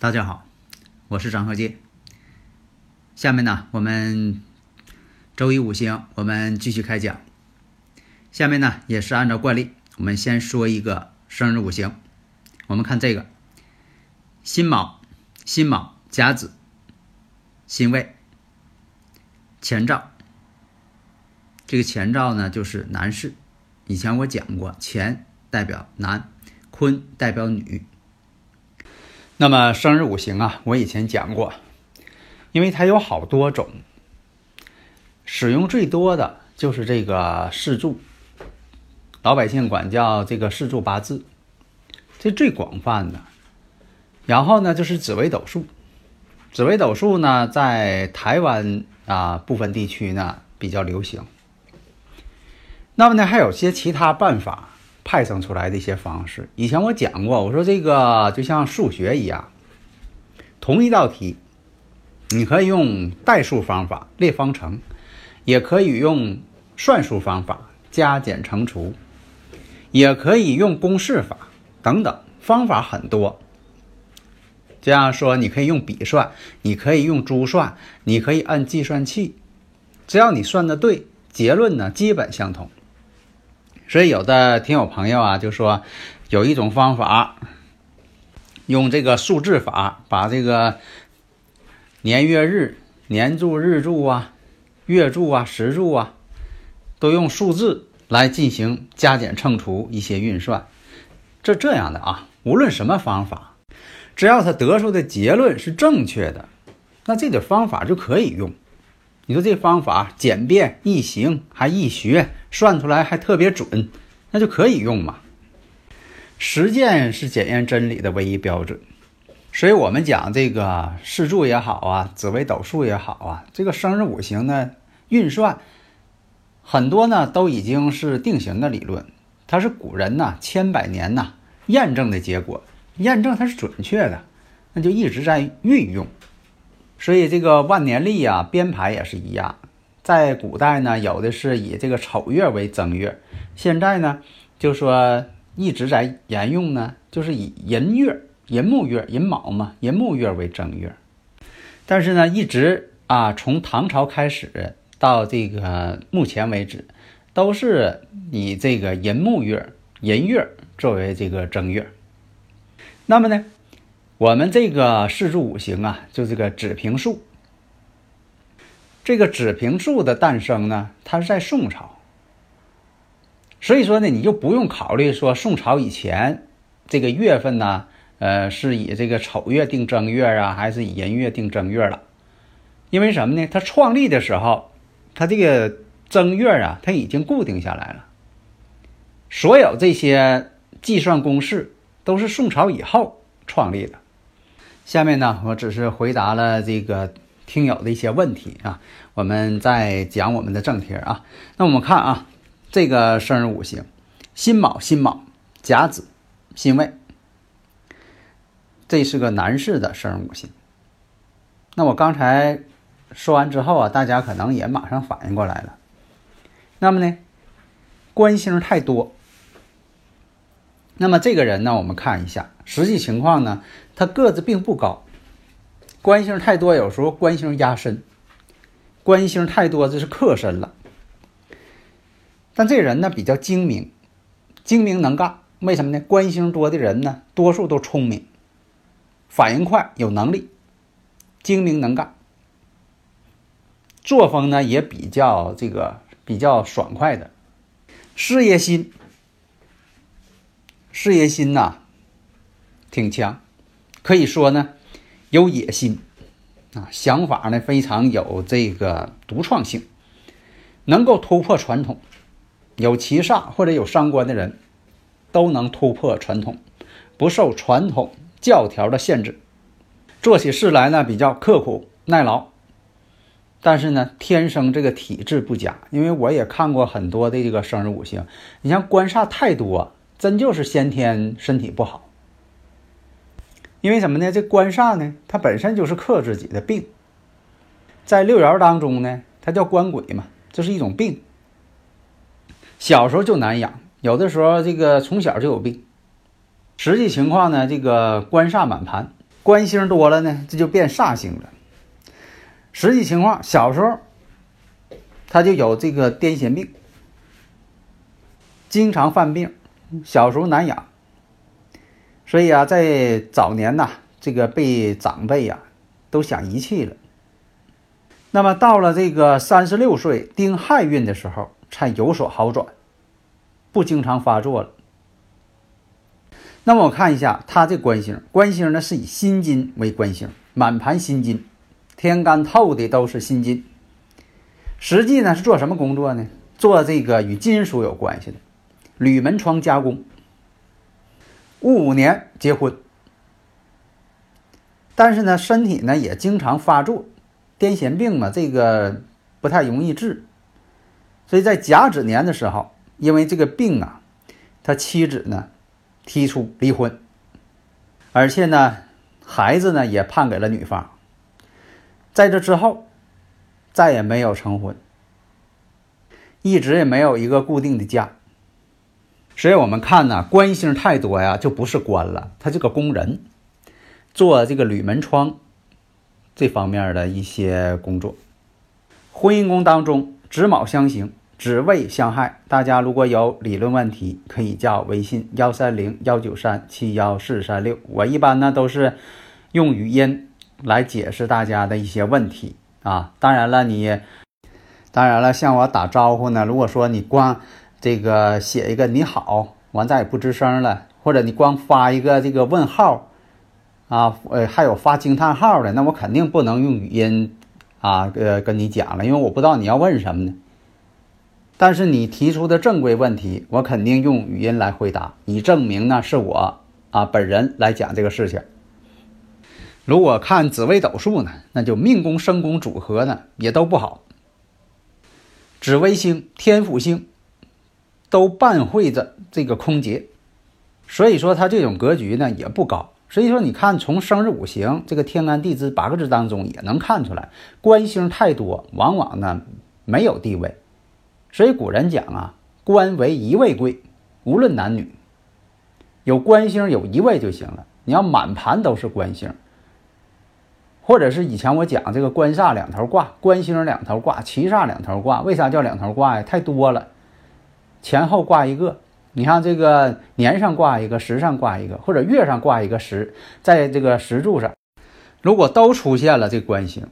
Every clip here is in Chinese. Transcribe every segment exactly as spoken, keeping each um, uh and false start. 大家好，我是张鹤剑。下面呢，我们周易五行我们继续开讲。下面呢，也是按照惯例，我们先说一个生日五行。我们看这个辛卯、辛卯、甲子、辛未、乾兆。这个乾兆呢，就是男士。以前我讲过，乾代表男，坤代表女。那么生日五行啊，我以前讲过，因为它有好多种，使用最多的就是这个四柱，老百姓管叫这个四柱八字，这最广泛的。然后呢，就是紫微斗数，紫微斗数呢，在台湾啊部分地区呢比较流行。那么呢，还有些其他办法。派生出来的一些方式，以前我讲过，我说这个就像数学一样，同一道题你可以用代数方法列方程，也可以用算术方法加减乘除，也可以用公式法等等，方法很多。这样说，你可以用笔算，你可以用珠算，你可以按计算器，只要你算得对，结论呢基本相同。所以有的听友朋友啊，就说有一种方法，用这个数字法把这个年月日、年柱、日柱啊、月柱啊、时柱啊，都用数字来进行加减乘除一些运算。这这样的啊，无论什么方法，只要他得出的结论是正确的，那这个方法就可以用。你说这方法简便易行，还易学，算出来还特别准，那就可以用嘛。实践是检验真理的唯一标准。所以我们讲这个四柱也好啊，紫微斗数也好啊，这个生日五行呢运算很多呢都已经是定型的理论，它是古人呢千百年呢验证的结果，验证它是准确的，那就一直在运用。所以这个万年历啊，编排也是一样。在古代呢，有的是以这个丑月为正月，现在呢就说一直在沿用呢，就是以寅月、寅木月、寅卯嘛，寅木月为正月。但是呢，一直啊，从唐朝开始到这个目前为止，都是以这个寅木月、寅月作为这个正月。那么呢，我们这个四柱五行啊，就这个子平术。这个子平术的诞生呢，它是在宋朝。所以说呢，你就不用考虑说宋朝以前这个月份呢，呃，是以这个丑月定正月啊，还是以寅月定正月了。因为什么呢？它创立的时候，它这个正月啊，它已经固定下来了。所有这些计算公式都是宋朝以后创立的。下面呢，我只是回答了这个听友的一些问题啊，我们再讲我们的正题啊。那我们看啊，这个生日五行，辛卯、辛卯、甲子、辛未，这是个男士的生日五行。那我刚才说完之后啊，大家可能也马上反应过来了。那么呢，官星太多。那么这个人呢，我们看一下实际情况呢，他个子并不高，官星太多，有时候官星压身，官星太多这是克身了。但这人呢比较精明，精明能干。为什么呢？官星多的人呢，多数都聪明，反应快，有能力，精明能干，作风呢也比较这个比较爽快的，事业心。事业心呐、啊，挺强，可以说呢有野心，啊，想法呢非常有这个独创性，能够突破传统。有七煞或者有伤官的人都能突破传统，不受传统教条的限制，做起事来呢比较刻苦耐劳。但是呢天生这个体质不佳，因为我也看过很多的这个生日五行，你像官煞太多，真就是先天身体不好。因为什么呢？这官煞呢它本身就是克自己的病，在六爻当中呢它叫官鬼嘛，这是一种病，小时候就难养，有的时候这个从小就有病。实际情况呢，这个官煞满盘，官星多了呢，这就变煞星了。实际情况，小时候他就有这个癫痫病，经常犯病，小时候难养，所以啊，在早年呐、啊，这个被长辈呀、啊、都想遗弃了。那么到了这个三十六岁丁亥运的时候，才有所好转，不经常发作了。那么我看一下他这官星，官星呢是以辛金为官星，满盘辛金，天干透的都是辛金。实际呢是做什么工作呢？做这个与金属有关系的铝门窗加工。戊午年结婚，但是呢身体呢也经常发作，癫痫病嘛，这个不太容易治。所以在甲子年的时候，因为这个病啊，他妻子呢提出离婚，而且呢孩子呢也判给了女方。在这之后再也没有成婚，一直也没有一个固定的家。所以我们看呢，官星太多呀就不是官了，他这个工人做这个铝门窗这方面的一些工作。婚姻宫当中子卯相刑，子未相害，大家如果有理论问题可以叫微信一三零一九三七一四三六，我一般呢都是用语音来解释大家的一些问题啊，当然了你，当然了向我打招呼呢，如果说你光这个写一个你好，完再也不吱声了，或者你光发一个这个问号啊，呃还有发惊叹号的，那我肯定不能用语音啊呃跟你讲了，因为我不知道你要问什么呢。但是你提出的正规问题，我肯定用语音来回答，以证明呢是我啊本人来讲这个事情。如果看紫微斗数呢，那就命宫生宫组合呢也都不好，紫微星天府星都伴会着这个空劫，所以说它这种格局呢也不高。所以说你看从生日五行这个天干地支八个字当中也能看出来，官星太多往往呢没有地位。所以古人讲啊，官为一位贵，无论男女，有官星有一位就行了，你要满盘都是官星，或者是以前我讲这个官煞两头挂，官星两头挂，七煞两头挂，为啥叫两头挂呀？太多了，前后挂一个，你看这个年上挂一个，时上挂一个，或者月上挂一个时，在这个时柱上，如果都出现了这官星，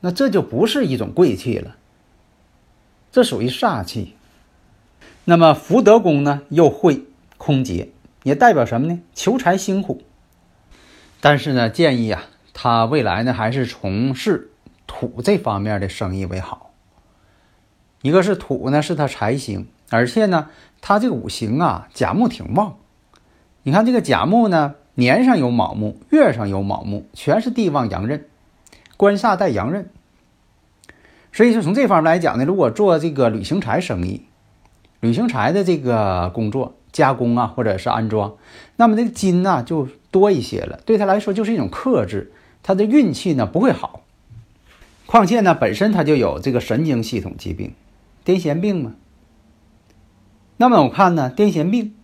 那这就不是一种贵气了，这属于煞气。那么福德宫呢又会空劫，也代表什么呢？求财辛苦。但是呢建议啊他未来呢还是从事土这方面的生意为好。一个是土呢是他财星，而且呢他这个五行啊甲木挺旺，你看这个甲木呢年上有卯木，月上有卯木，全是地旺阳刃，官煞带阳刃。所以说从这方面来讲呢，如果做这个铝型材生意，铝型材的这个工作加工啊或者是安装，那么这个金呢、啊、就多一些了，对他来说就是一种克制，他的运气呢不会好。况且呢本身他就有这个神经系统疾病，癫痫病嘛。那么我看呢癫痫病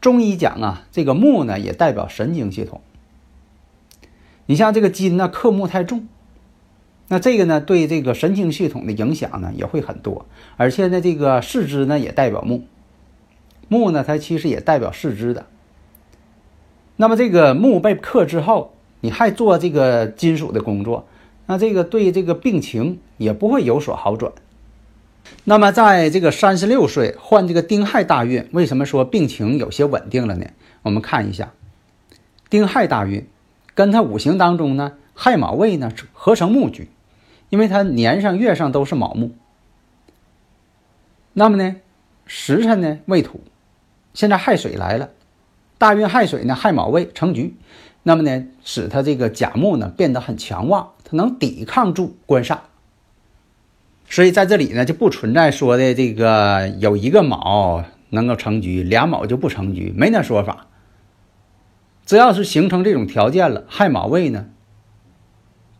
中医讲啊，这个木呢也代表神经系统，你像这个金呢克木太重，那这个呢对这个神经系统的影响呢也会很多。而且呢这个四肢呢也代表木，木呢它其实也代表四肢的。那么这个木被克之后，你还做这个金属的工作，那这个对这个病情也不会有所好转。那么在这个三十六岁换这个丁亥大运，为什么说病情有些稳定了呢？我们看一下丁亥大运跟他五行当中呢亥卯未呢合成木局，因为它年上月上都是卯木。那么呢时辰呢未土，现在亥水来了，大运亥水呢亥卯未成局，那么呢使它这个甲木呢变得很强旺，它能抵抗住官煞。所以在这里呢就不存在说的这个有一个卯能够成局，俩卯就不成局，没那说法。只要是形成这种条件了，亥卯未呢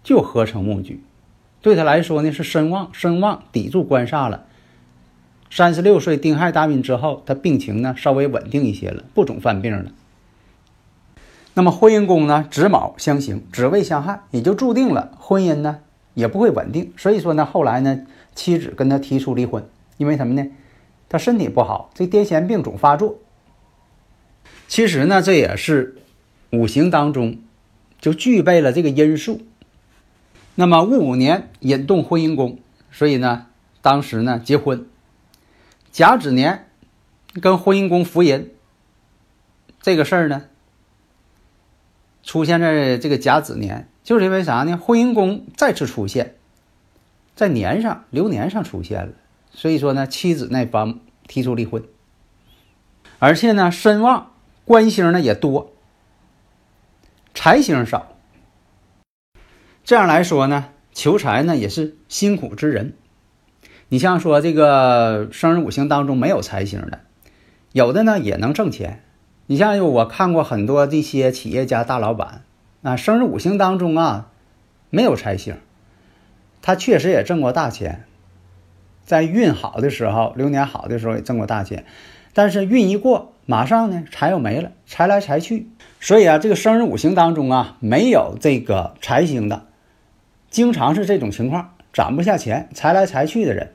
就合成木局，对他来说呢是身旺，身旺抵住官煞了。三十六岁丁亥大运之后，他病情呢稍微稳定一些了，不总犯病了。那么婚姻宫呢子卯相刑，子未相害，也就注定了婚姻呢也不会稳定。所以说呢后来呢妻子跟他提出离婚，因为什么呢？他身体不好，这癫痫病总发作。其实呢这也是五行当中就具备了这个因素。那么戊午年引动婚姻宫，所以呢当时呢结婚。甲子年跟婚姻宫福音这个事儿呢出现在这个甲子年，就是因为啥呢？婚姻宫再次出现在年上，流年上出现了，所以说呢妻子那方提出离婚。而且呢身旺官星呢也多，财星少，这样来说呢求财呢也是辛苦之人。你像说这个生日五行当中没有财星的，有的呢也能挣钱。你像我看过很多这些企业家大老板啊，生日五行当中啊没有财星，他确实也挣过大钱，在运好的时候，流年好的时候也挣过大钱，但是运一过马上呢财又没了，财来财去。所以啊这个生日五行当中啊没有这个财星的，经常是这种情况，攒不下钱，财来财去的人，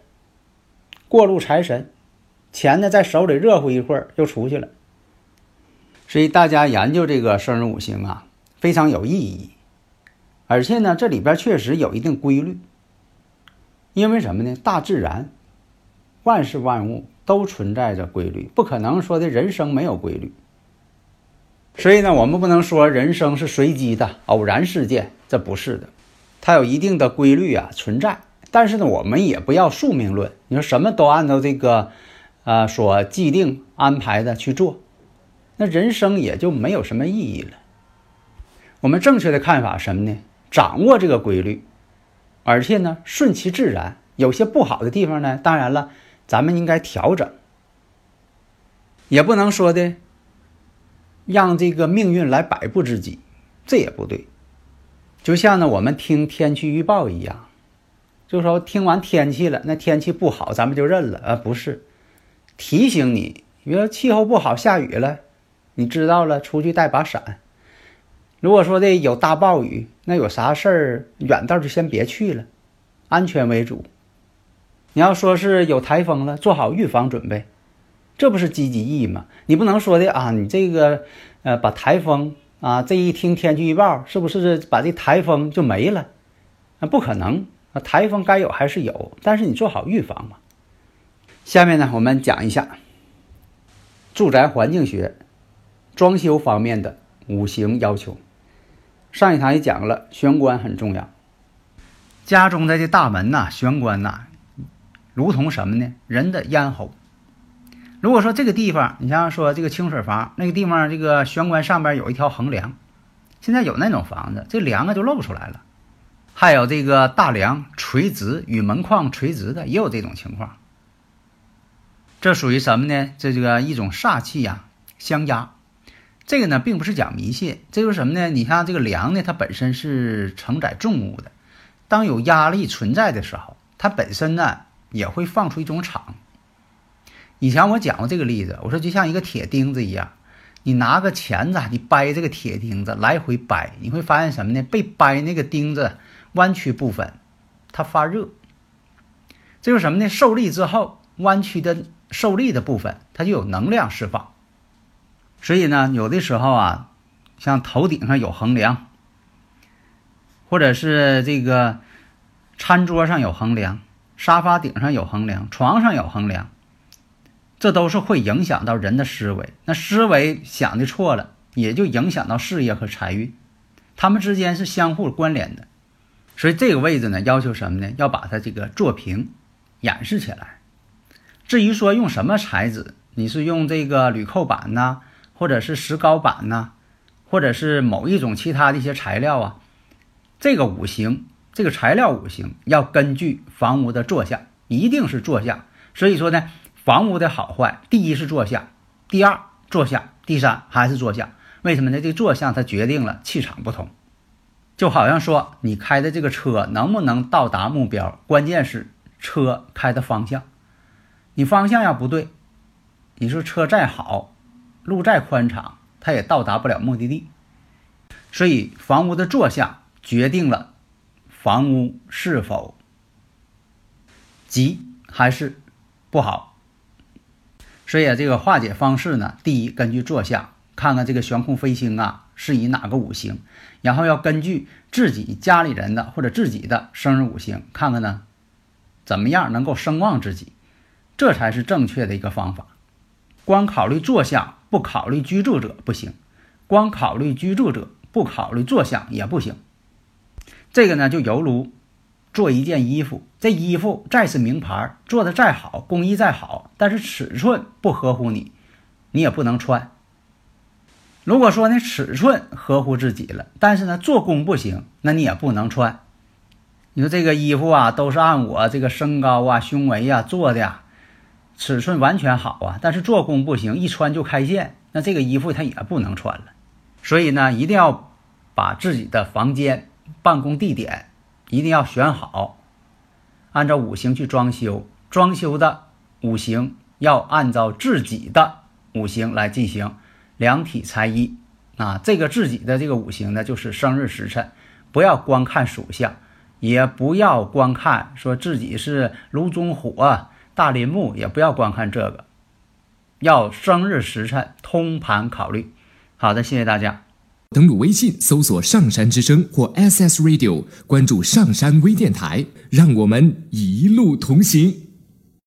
过路财神，钱呢在手里热乎一会儿又出去了。所以大家研究这个生日五行啊非常有意义，而且呢这里边确实有一定规律。因为什么呢？大自然万事万物都存在着规律，不可能说的人生没有规律。所以呢我们不能说人生是随机的偶然事件，这不是的，它有一定的规律啊存在。但是呢我们也不要宿命论，你说什么都按照这个呃所既定安排的去做，那人生也就没有什么意义了。我们正确的看法什么呢？掌握这个规律，而且呢顺其自然。有些不好的地方呢当然了咱们应该调整，也不能说的让这个命运来摆布自己，这也不对。就像呢我们听天气预报一样，就说听完天气了，那天气不好咱们就认了啊，不是提醒你，比如说气候不好下雨了，你知道了出去带把伞。如果说的有大暴雨，那有啥事儿远道就先别去了，安全为主。你要说是有台风了，做好预防准备，这不是积极意义吗？你不能说的啊你这个呃把台风啊这一听天气预报是不是把这台风就没了啊？不可能啊，台风该有还是有，但是你做好预防嘛。下面呢我们讲一下住宅环境学装修方面的五行要求。上一堂也讲了玄关很重要，家中的这大门呐、啊、玄关呐、啊如同什么呢？人的咽喉。如果说这个地方，你像说这个清水房那个地方，这个玄关上边有一条横梁，现在有那种房子，这梁啊就露出来了。还有这个大梁垂直与门框垂直的，也有这种情况。这属于什么呢？这这个一种煞气呀、啊、相压。这个呢并不是讲迷信，这就是什么呢？你看这个梁呢，它本身是承载重物的，当有压力存在的时候，它本身呢也会放出一种场。以前我讲过这个例子，我说就像一个铁钉子一样，你拿个钳子，你掰这个铁钉子来回掰，你会发现什么呢？被掰那个钉子弯曲部分它发热，这就是什么呢？受力之后弯曲的受力的部分它就有能量释放。所以呢有的时候啊像头顶上有横梁，或者是这个餐桌上有横梁，沙发顶上有横梁，床上有横梁，这都是会影响到人的思维。那思维想的错了，也就影响到事业和财运，他们之间是相互关联的。所以这个位置呢，要求什么呢？要把它这个做平，掩饰起来。至于说用什么材质，你是用这个铝扣板呐、啊，或者是石膏板呐、啊，或者是某一种其他的一些材料啊，这个五行，这个材料五行要根据房屋的坐向，一定是坐向。所以说呢，房屋的好坏，第一是坐向，第二坐向，第三还是坐向。为什么呢？这坐向它决定了气场不同。就好像说你开的这个车能不能到达目标，关键是车开的方向。你方向要不对，你说车再好，路再宽敞，它也到达不了目的地。所以房屋的坐向决定了房屋是否吉还是不好。所以、啊、这个化解方式呢，第一根据坐向看看这个悬空飞星啊是以哪个五行，然后要根据自己家里人的或者自己的生日五行看看呢怎么样能够声望自己，这才是正确的一个方法。光考虑坐向不考虑居住者不行，光考虑居住者不考虑坐向也不行。这个呢就犹如做一件衣服，这衣服再是名牌，做的再好，工艺再好，但是尺寸不合乎你，你也不能穿。如果说呢尺寸合乎自己了，但是呢做工不行，那你也不能穿。你说这个衣服啊都是按我这个身高啊胸围啊做的啊，尺寸完全好啊，但是做工不行，一穿就开线，那这个衣服它也不能穿了。所以呢一定要把自己的房间办公地点一定要选好，按照五行去装修，装修的五行要按照自己的五行来进行两体裁衣啊，这个自己的这个五行呢，就是生日时辰，不要光看属相，也不要光看说自己是炉中火、大林木，也不要光看这个，要生日时辰通盘考虑。好的，谢谢大家。登录微信搜索上山之声或 S S Radio， 关注上山微电台，让我们一路同行。